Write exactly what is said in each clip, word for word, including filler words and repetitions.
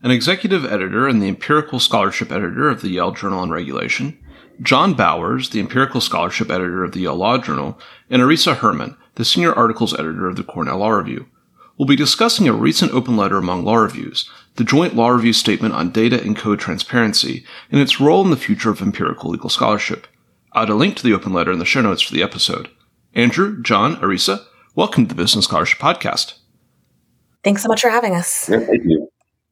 an executive editor and the empirical scholarship editor of the Yale Journal on Regulation, John Bowers, the empirical scholarship editor of the Yale Law Journal, and Arisa Herman, the senior articles editor of the Cornell Law Review. We'll be discussing a recent open letter among law reviews, the Joint Law Review Statement on Data and Code Transparency, and its role in the future of empirical legal scholarship. I'll add a link to the open letter in the show notes for the episode. Andrew, John, Arisa, welcome to the Business Scholarship Podcast. Thanks so much for having us. Yeah, thank you.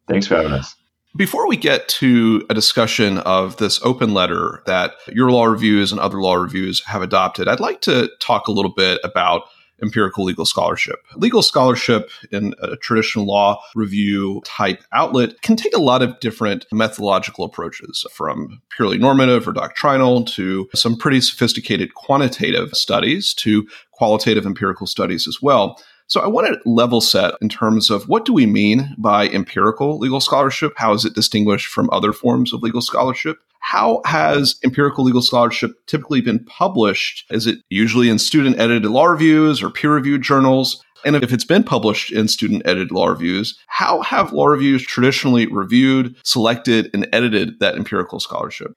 Thanks for having us. Before we get to a discussion of this open letter that your law reviews and other law reviews have adopted, I'd like to talk a little bit about empirical legal scholarship. Legal scholarship in a traditional law review type outlet can take a lot of different methodological approaches, from purely normative or doctrinal to some pretty sophisticated quantitative studies to qualitative empirical studies as well. So I want to level set in terms of what do we mean by empirical legal scholarship? How is it distinguished from other forms of legal scholarship? How has empirical legal scholarship typically been published? Is it usually in student-edited law reviews or peer-reviewed journals? And if it's been published in student-edited law reviews, how have law reviews traditionally reviewed, selected, and edited that empirical scholarship?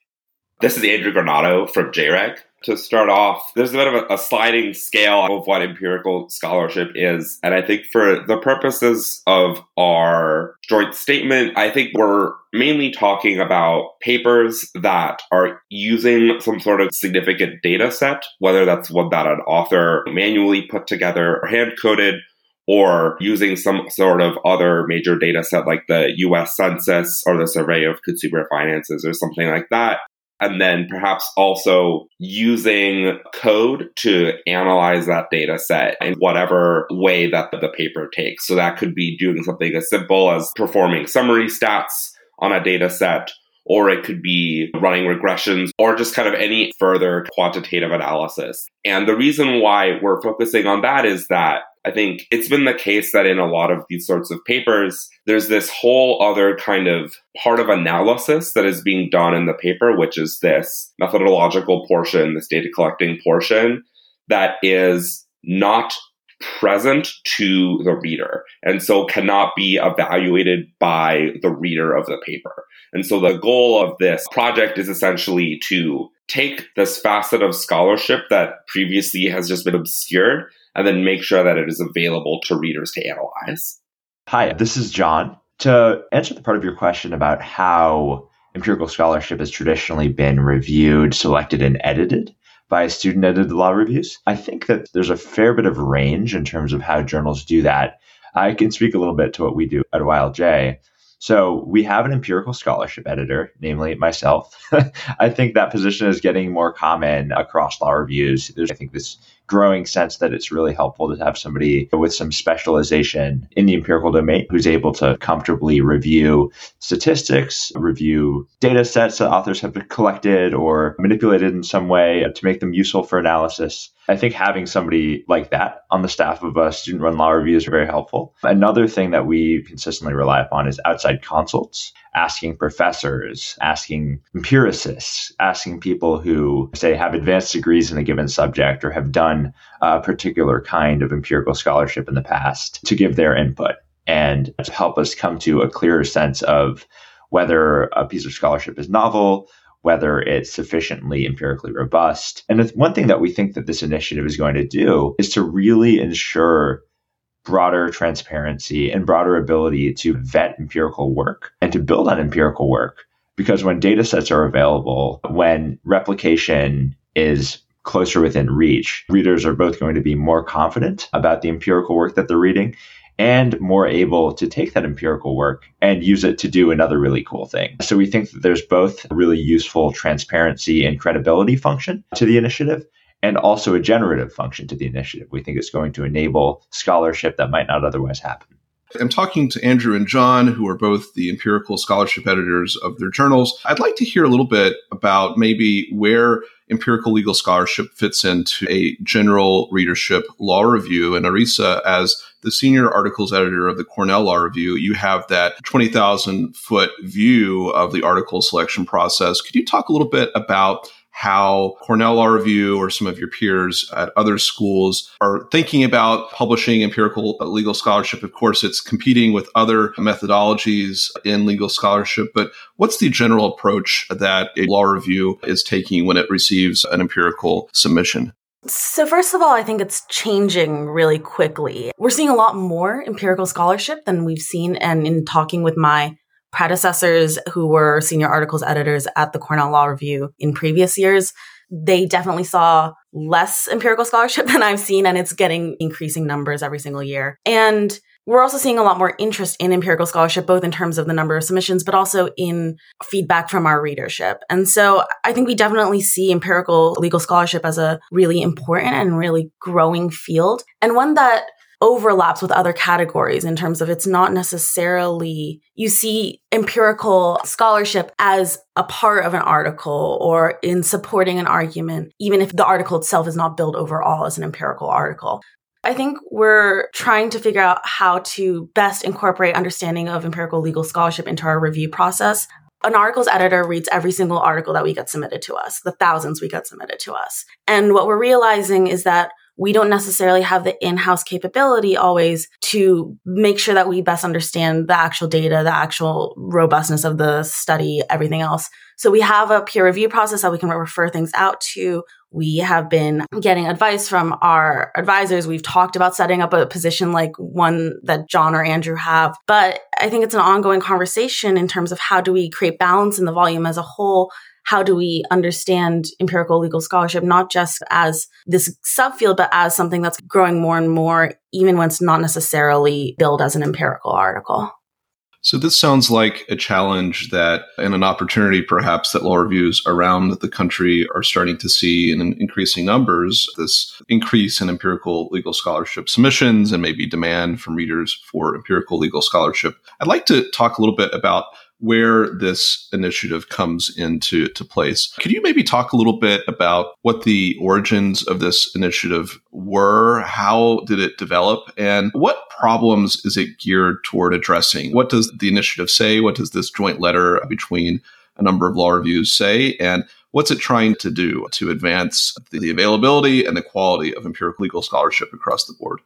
This is Andrew Granato from J R E C. To start off, there's a bit of a, a sliding scale of what empirical scholarship is. And I think for the purposes of our joint statement, I think we're mainly talking about papers that are using some sort of significant data set, whether that's one that an author manually put together or hand-coded, or using some sort of other major data set like the U S Census or the Survey of Consumer Finances or something like that. And then perhaps also using code to analyze that data set in whatever way that the paper takes. So that could be doing something as simple as performing summary stats on a data set, or it could be running regressions, or just kind of any further quantitative analysis. And the reason why we're focusing on that is that I think it's been the case that in a lot of these sorts of papers, there's this whole other kind of part of analysis that is being done in the paper, which is this methodological portion, this data collecting portion that is not present to the reader and so cannot be evaluated by the reader of the paper. And so the goal of this project is essentially to take this facet of scholarship that previously has just been obscured and then make sure that it is available to readers to analyze. Hi, this is John. To answer the part of your question about how empirical scholarship has traditionally been reviewed, selected, and edited by student-edited law reviews, I think that there's a fair bit of range in terms of how journals do that. I can speak a little bit to what we do at Y L J. So we have an empirical scholarship editor, namely myself. I think that position is getting more common across law reviews. There's, I think, this growing sense that it's really helpful to have somebody with some specialization in the empirical domain who's able to comfortably review statistics, review data sets that authors have collected or manipulated in some way to make them useful for analysis. I think having somebody like that on the staff of a student-run law review is very helpful. Another thing that we consistently rely upon is outside consults, asking professors, asking empiricists, asking people who, say, have advanced degrees in a given subject or have done a particular kind of empirical scholarship in the past to give their input and to help us come to a clearer sense of whether a piece of scholarship is novel, whether it's sufficiently empirically robust. And it's one thing that we think that this initiative is going to do is to really ensure broader transparency and broader ability to vet empirical work and to build on empirical work. Because when data sets are available, when replication is closer within reach, readers are both going to be more confident about the empirical work that they're reading and more able to take that empirical work and use it to do another really cool thing. So we think that there's both a really useful transparency and credibility function to the initiative and also a generative function to the initiative. We think it's going to enable scholarship that might not otherwise happen. I'm talking to Andrew and John, who are both the empirical scholarship editors of their journals. I'd like to hear a little bit about maybe where empirical legal scholarship fits into a general readership law review. And Arisa, as the senior articles editor of the Cornell Law Review, you have that twenty thousand foot view of the article selection process. Could you talk a little bit about how Cornell Law Review or some of your peers at other schools are thinking about publishing empirical legal scholarship? Of course, it's competing with other methodologies in legal scholarship, but what's the general approach that a law review is taking when it receives an empirical submission? So first of all, I think it's changing really quickly. We're seeing a lot more empirical scholarship than we've seen. And in talking with my predecessors who were senior articles editors at the Cornell Law Review in previous years, they definitely saw less empirical scholarship than I've seen. And it's getting increasing numbers every single year. And we're also seeing a lot more interest in empirical scholarship, both in terms of the number of submissions, but also in feedback from our readership. And so I think we definitely see empirical legal scholarship as a really important and really growing field, and one that overlaps with other categories in terms of it's not necessarily, you see empirical scholarship as a part of an article or in supporting an argument, even if the article itself is not billed overall as an empirical article. I think we're trying to figure out how to best incorporate understanding of empirical legal scholarship into our review process. An articles editor reads every single article that we get submitted to us, the thousands we get submitted to us. And what we're realizing is that we don't necessarily have the in-house capability always to make sure that we best understand the actual data, the actual robustness of the study, everything else. So we have a peer review process that we can refer things out to. We have been getting advice from our advisors. We've talked about setting up a position like one that John or Andrew have. But I think it's an ongoing conversation in terms of how do we create balance in the volume as a whole? How do we understand empirical legal scholarship, not just as this subfield, but as something that's growing more and more, even when it's not necessarily billed as an empirical article? So this sounds like a challenge that, and an opportunity perhaps, that law reviews around the country are starting to see in increasing numbers, this increase in empirical legal scholarship submissions and maybe demand from readers for empirical legal scholarship. I'd like to talk a little bit about where this initiative comes into to place. Could you maybe talk a little bit about what the origins of this initiative were? How did it develop? And what problems is it geared toward addressing? What does the initiative say? What does this joint letter between a number of law reviews say? And what's it trying to do to advance the availability and the quality of empirical legal scholarship across the board?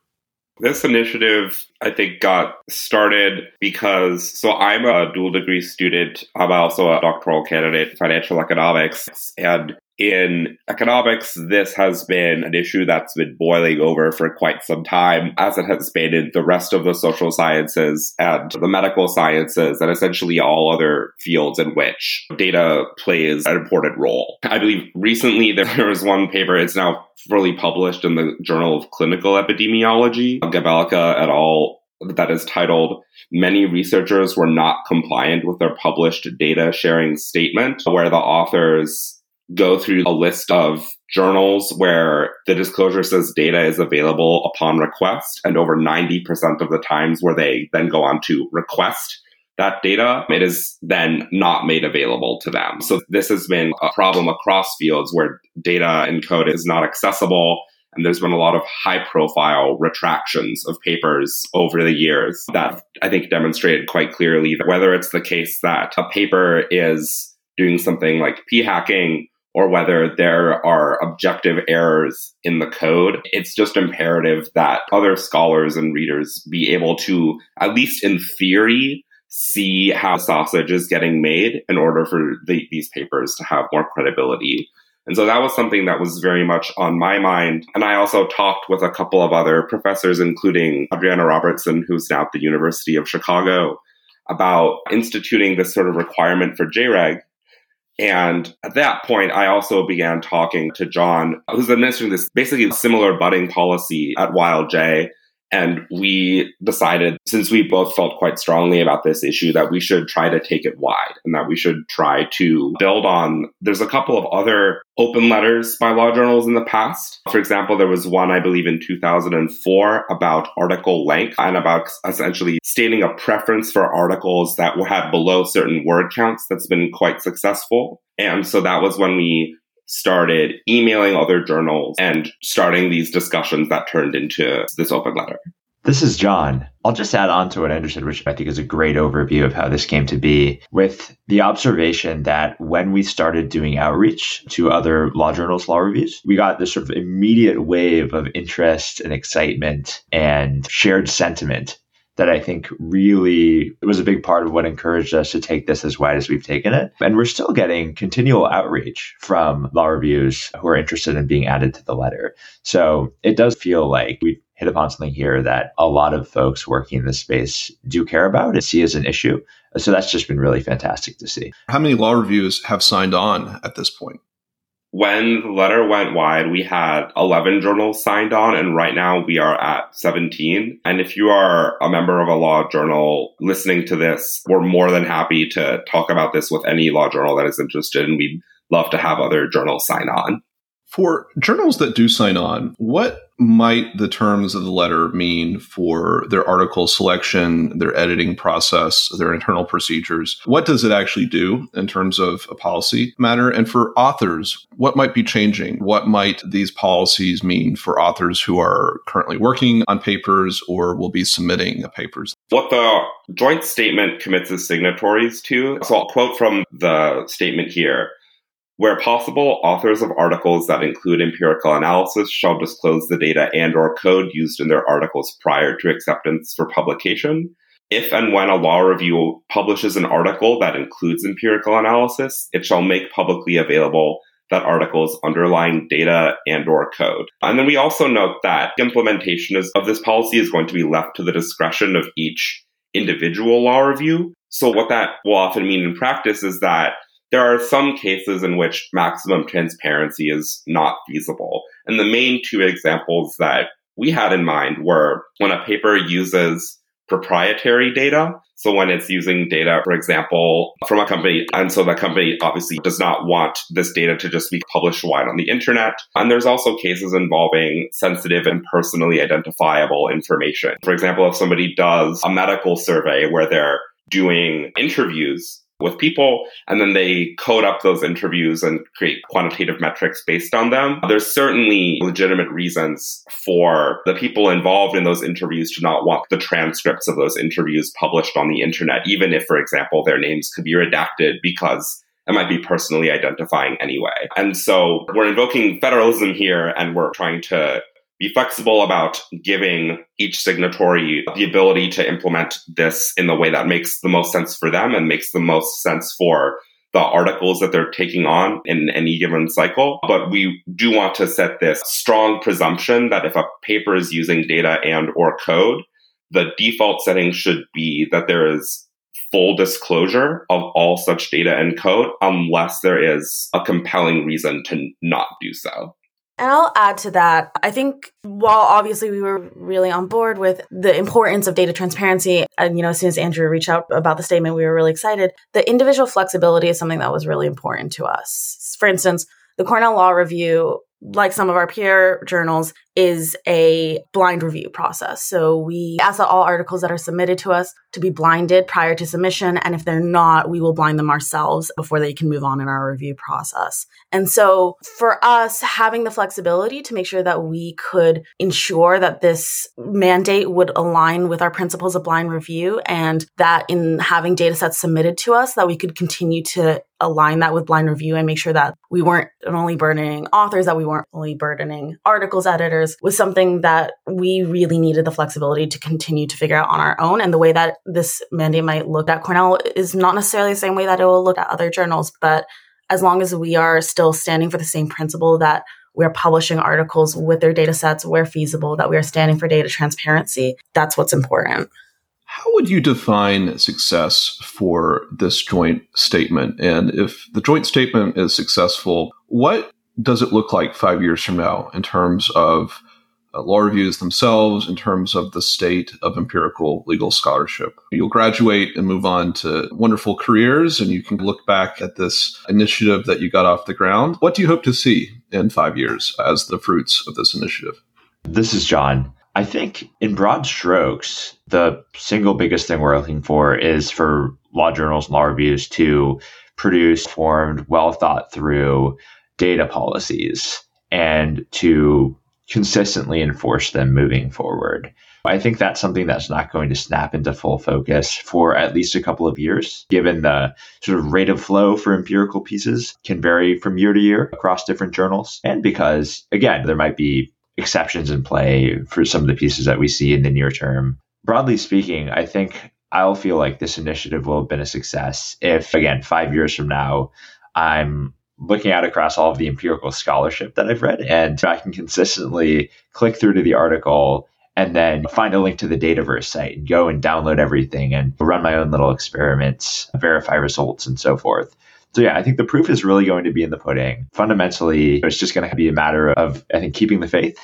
This initiative, I think, got started because, so I'm a dual degree student. I'm also a doctoral candidate in financial economics. And in economics, this has been an issue that's been boiling over for quite some time, as it has been in the rest of the social sciences and the medical sciences and essentially all other fields in which data plays an important role. I believe recently there was one paper, it's now fully published in the Journal of Clinical Epidemiology, Gavalka et al., that is titled, "Many Researchers Were Not Compliant with Their Published Data Sharing Statement," where the authors go through a list of journals where the disclosure says data is available upon request, and over ninety percent of the times where they then go on to request that data, it is then not made available to them. So this has been a problem across fields where data and code is not accessible. And there's been a lot of high-profile retractions of papers over the years that I think demonstrated quite clearly that whether it's the case that a paper is doing something like p-hacking, or whether there are objective errors in the code, it's just imperative that other scholars and readers be able to, at least in theory, see how sausage is getting made in order for the, these papers to have more credibility. And so that was something that was very much on my mind. And I also talked with a couple of other professors, including Adriana Robertson, who's now at the University of Chicago, about instituting this sort of requirement for J REG. And at that point, I also began talking to John, who's administering this basically similar budding policy at Weill J. And we decided, since we both felt quite strongly about this issue, that we should try to take it wide and that we should try to build on. There's a couple of other open letters by law journals in the past. For example, there was one, I believe, in two thousand four about article length and about essentially stating a preference for articles that had below certain word counts. That's been quite successful. And so that was when we started emailing other journals and starting these discussions that turned into this open letter. This is John. I'll just add on to what Andrew said, which I think is a great overview of how this came to be, with the observation that when we started doing outreach to other law journals, law reviews, we got this sort of immediate wave of interest and excitement and shared sentiment that I think really was a big part of what encouraged us to take this as wide as we've taken it. And we're still getting continual outreach from law reviews who are interested in being added to the letter. So it does feel like we hit upon something here that a lot of folks working in this space do care about and see as an issue. So that's just been really fantastic to see. How many law reviews have signed on at this point? When the letter went wide, we had eleven journals signed on, and right now we are at seventeen. And if you are a member of a law journal listening to this, we're more than happy to talk about this with any law journal that is interested, and we'd love to have other journals sign on. For journals that do sign on, what might the terms of the letter mean for their article selection, their editing process, their internal procedures? What does it actually do in terms of a policy matter? And for authors, what might be changing? What might these policies mean for authors who are currently working on papers or will be submitting papers? What the joint statement commits its signatories to, so I'll quote from the statement here. Where possible, authors of articles that include empirical analysis shall disclose the data and or code used in their articles prior to acceptance for publication. If and when a law review publishes an article that includes empirical analysis, it shall make publicly available that article's underlying data and or code. And then we also note that implementation of this policy is going to be left to the discretion of each individual law review. So what that will often mean in practice is that there are some cases in which maximum transparency is not feasible. And the main two examples that we had in mind were when a paper uses proprietary data. So when it's using data, for example, from a company, and so the company obviously does not want this data to just be published wide on the internet. And there's also cases involving sensitive and personally identifiable information. For example, if somebody does a medical survey where they're doing interviews with people, and then they code up those interviews and create quantitative metrics based on them. There's certainly legitimate reasons for the people involved in those interviews to not want the transcripts of those interviews published on the internet, even if, for example, their names could be redacted because it might be personally identifying anyway. And so we're invoking federalism here, and we're trying to be flexible about giving each signatory the ability to implement this in the way that makes the most sense for them and makes the most sense for the articles that they're taking on in any given cycle. But we do want to set this strong presumption that if a paper is using data and or code, the default setting should be that there is full disclosure of all such data and code unless there is a compelling reason to not do so. And I'll add to that, I think while obviously we were really on board with the importance of data transparency, and, you know, as soon as Andrew reached out about the statement, we were really excited. The individual flexibility is something that was really important to us. For instance, the Cornell Law Review, like some of our peer journals, is a blind review process. So we ask that all articles that are submitted to us to be blinded prior to submission. And if they're not, we will blind them ourselves before they can move on in our review process. And so for us, having the flexibility to make sure that we could ensure that this mandate would align with our principles of blind review, and that in having data sets submitted to us, that we could continue to align that with blind review and make sure that we weren't only burdening authors, that we weren't only burdening articles editors, was something that we really needed the flexibility to continue to figure out on our own. And the way that this mandate might look at Cornell is not necessarily the same way that it will look at other journals. But as long as we are still standing for the same principle that we're publishing articles with their data sets where feasible, that we are standing for data transparency, that's what's important. How would you define success for this joint statement? And if the joint statement is successful, what does it look like five years from now in terms of uh, law reviews themselves in terms of the state of empirical legal scholarship. You'll graduate and move on to wonderful careers, and you can look back at this initiative that you got off the ground. What do you hope to see in five years as the fruits of this initiative? This is John. I think in broad strokes, the single biggest thing we're looking for is for law journals and law reviews to produce formed, well thought through data policies and to consistently enforce them moving forward. I think that's something that's not going to snap into full focus for at least a couple of years, given the sort of rate of flow for empirical pieces can vary from year to year across different journals. And because, again, there might be exceptions in play for some of the pieces that we see in the near term. Broadly speaking, I think I'll feel like this initiative will have been a success if, again, five years from now, I'm looking out across all of the empirical scholarship that I've read, and I can consistently click through to the article and then find a link to the Dataverse site and go and download everything and run my own little experiments, verify results, and so forth. So yeah, I think the proof is really going to be in the pudding. Fundamentally, it's just going to be a matter of, I think, keeping the faith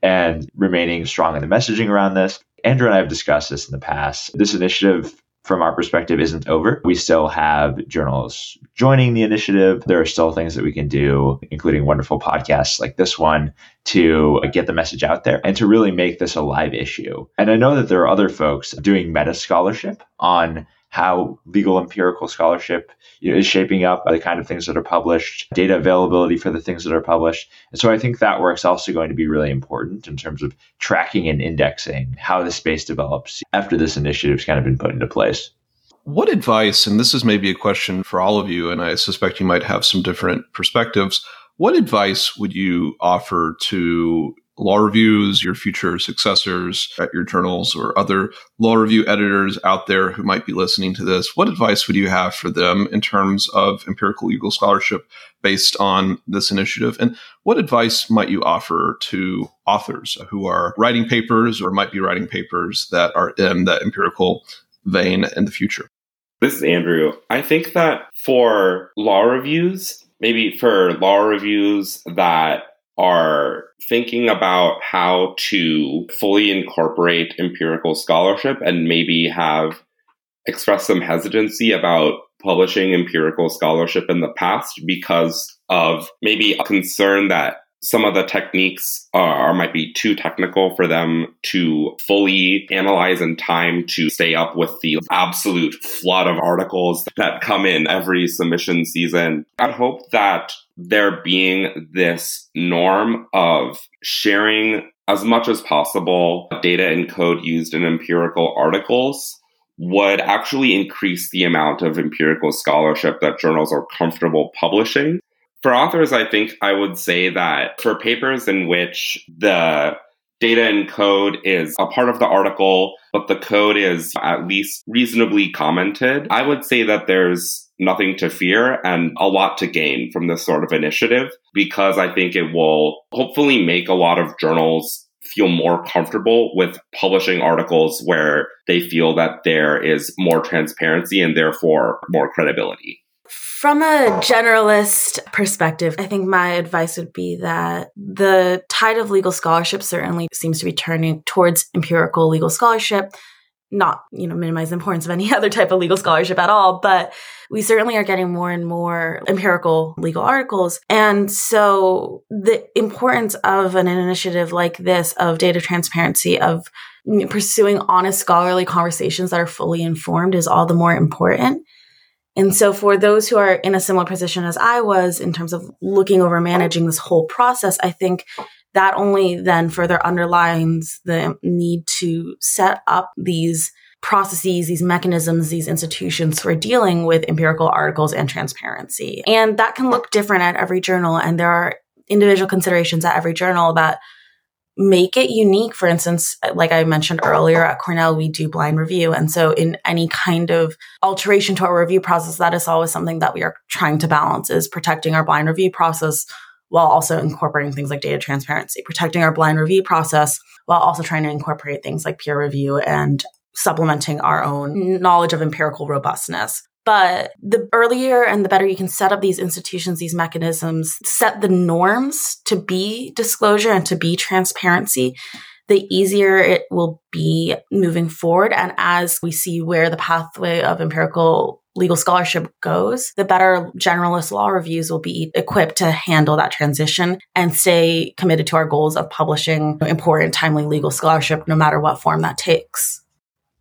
and remaining strong in the messaging around this. Andrew and I have discussed this in the past. This initiative, from our perspective, isn't over. We still have journals joining the initiative. There are still things that we can do, including wonderful podcasts like this one, to get the message out there and to really make this a live issue. And I know that there are other folks doing meta scholarship on how legal empirical scholarship you know, is shaping up, the kind of things that are published, data availability for the things that are published. And so I think that work's also going to be really important in terms of tracking and indexing how the space develops after this initiative's kind of been put into place. What advice, and this is maybe a question for all of you, and I suspect you might have some different perspectives, what advice would you offer to law reviews, your future successors at your journals, or other law review editors out there who might be listening to this? What advice would you have for them in terms of empirical legal scholarship based on this initiative? And what advice might you offer to authors who are writing papers or might be writing papers that are in that empirical vein in the future? This is Andrew. I think that for law reviews, maybe for law reviews that are thinking about how to fully incorporate empirical scholarship and maybe have expressed some hesitancy about publishing empirical scholarship in the past because of maybe a concern that some of the techniques are might be too technical for them to fully analyze in time to stay up with the absolute flood of articles that come in every submission season. I hope that there being this norm of sharing as much as possible data and code used in empirical articles would actually increase the amount of empirical scholarship that journals are comfortable publishing. For authors, I think I would say that for papers in which the data and code is a part of the article, but the code is at least reasonably commented, I would say that there's nothing to fear and a lot to gain from this sort of initiative, because I think it will hopefully make a lot of journals feel more comfortable with publishing articles where they feel that there is more transparency and therefore more credibility. From a generalist perspective, I think my advice would be that the tide of legal scholarship certainly seems to be turning towards empirical legal scholarship. Not, you know, minimize the importance of any other type of legal scholarship at all, but we certainly are getting more and more empirical legal articles. And so the importance of an initiative like this, of data transparency, of pursuing honest scholarly conversations that are fully informed is all the more important. And so for those who are in a similar position as I was in terms of looking over managing this whole process, I think that only then further underlines the need to set up these processes, these mechanisms, these institutions for dealing with empirical articles and transparency. And that can look different at every journal. And there are individual considerations at every journal that make it unique. For instance, like I mentioned earlier, at Cornell, we do blind review. And so in any kind of alteration to our review process, that is always something that we are trying to balance, is protecting our blind review process while also incorporating things like data transparency, protecting our blind review process while also trying to incorporate things like peer review and supplementing our own knowledge of empirical robustness. But the earlier and the better you can set up these institutions, these mechanisms, set the norms to be disclosure and to be transparency, the easier it will be moving forward. And as we see where the pathway of empirical legal scholarship goes, the better generalist law reviews will be equipped to handle that transition and stay committed to our goals of publishing important, timely legal scholarship, no matter what form that takes.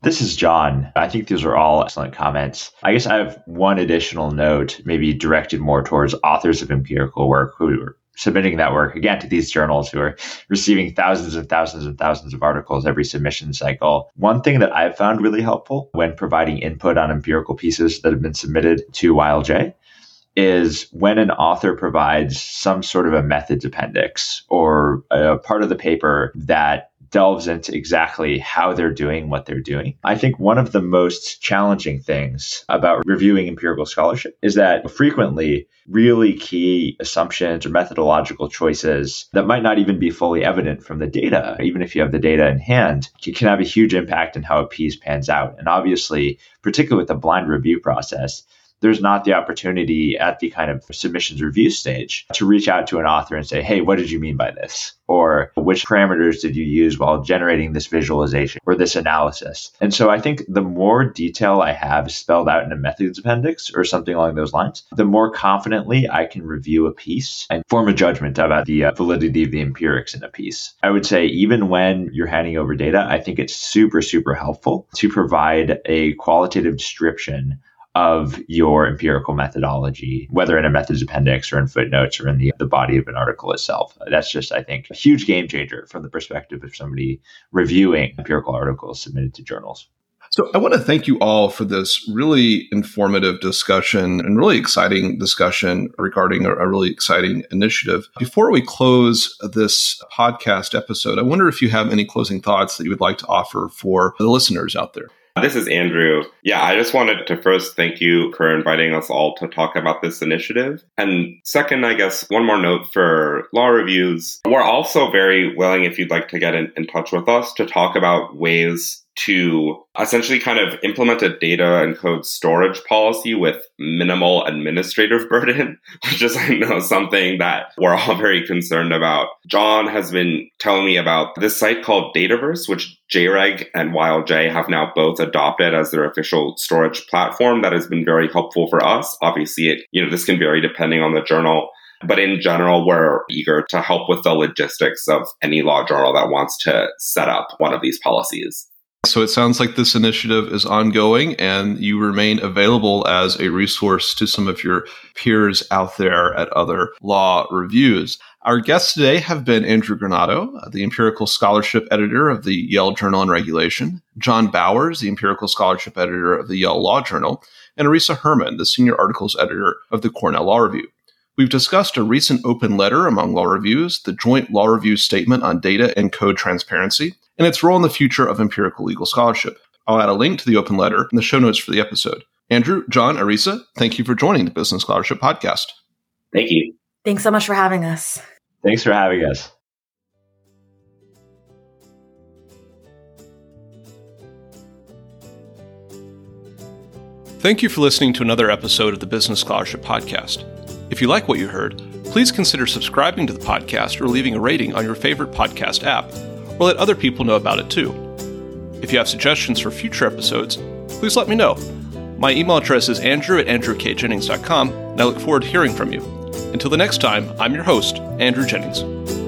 This is John. I think these are all excellent comments. I guess I have one additional note, maybe directed more towards authors of empirical work who are submitting that work again to these journals, who are receiving thousands and thousands and thousands of articles every submission cycle. One thing that I've found really helpful when providing input on empirical pieces that have been submitted to Y L J is when an author provides some sort of a methods appendix or a part of the paper that delves into exactly how they're doing what they're doing. I think one of the most challenging things about reviewing empirical scholarship is that frequently really key assumptions or methodological choices that might not even be fully evident from the data, even if you have the data in hand, can have a huge impact on how a piece pans out. And obviously, particularly with the blind review process, there's not the opportunity at the kind of submissions review stage to reach out to an author and say, hey, what did you mean by this? Or which parameters did you use while generating this visualization or this analysis? And so I think the more detail I have spelled out in a methods appendix or something along those lines, the more confidently I can review a piece and form a judgment about the validity of the empirics in a piece. I would say even when you're handing over data, I think it's super, super helpful to provide a qualitative description of your empirical methodology, whether in a methods appendix or in footnotes or in the, the body of an article itself. That's just, I think, a huge game changer from the perspective of somebody reviewing empirical articles submitted to journals. So I want to thank you all for this really informative discussion and really exciting discussion regarding a, a really exciting initiative. Before we close this podcast episode, I wonder if you have any closing thoughts that you would like to offer for the listeners out there. This is Andrew. Yeah, I just wanted to first thank you for inviting us all to talk about this initiative. And second, I guess, one more note for law reviews. We're also very willing, if you'd like to get in, in touch with us, to talk about ways to essentially kind of implement a data and code storage policy with minimal administrative burden, which is, I know, something that we're all very concerned about. John has been telling me about this site called Dataverse, which J REG and Y L J have now both adopted as their official storage platform. That has been very helpful for us. Obviously, it, you know, this can vary depending on the journal. But in general, we're eager to help with the logistics of any law journal that wants to set up one of these policies. So it sounds like this initiative is ongoing and you remain available as a resource to some of your peers out there at other law reviews. Our guests today have been Andrew Granato, the empirical scholarship editor of the Yale Journal on Regulation, John Bowers, the empirical scholarship editor of the Yale Law Journal, and Arisa Herman, the senior articles editor of the Cornell Law Review. We've discussed a recent open letter among law reviews, the Joint Law Review Statement on Data and Code Transparency, and its role in the future of empirical legal scholarship. I'll add a link to the open letter in the show notes for the episode. Andrew, John, Arisa, thank you for joining the Business Scholarship Podcast. Thank you. Thanks so much for having us. Thanks for having us. Thank you for listening to another episode of the Business Scholarship Podcast. If you like what you heard, please consider subscribing to the podcast or leaving a rating on your favorite podcast app, or let other people know about it too. If you have suggestions for future episodes, please let me know. My email address is andrew at andrew k jennings dot com, and I look forward to hearing from you. Until the next time, I'm your host, Andrew Jennings.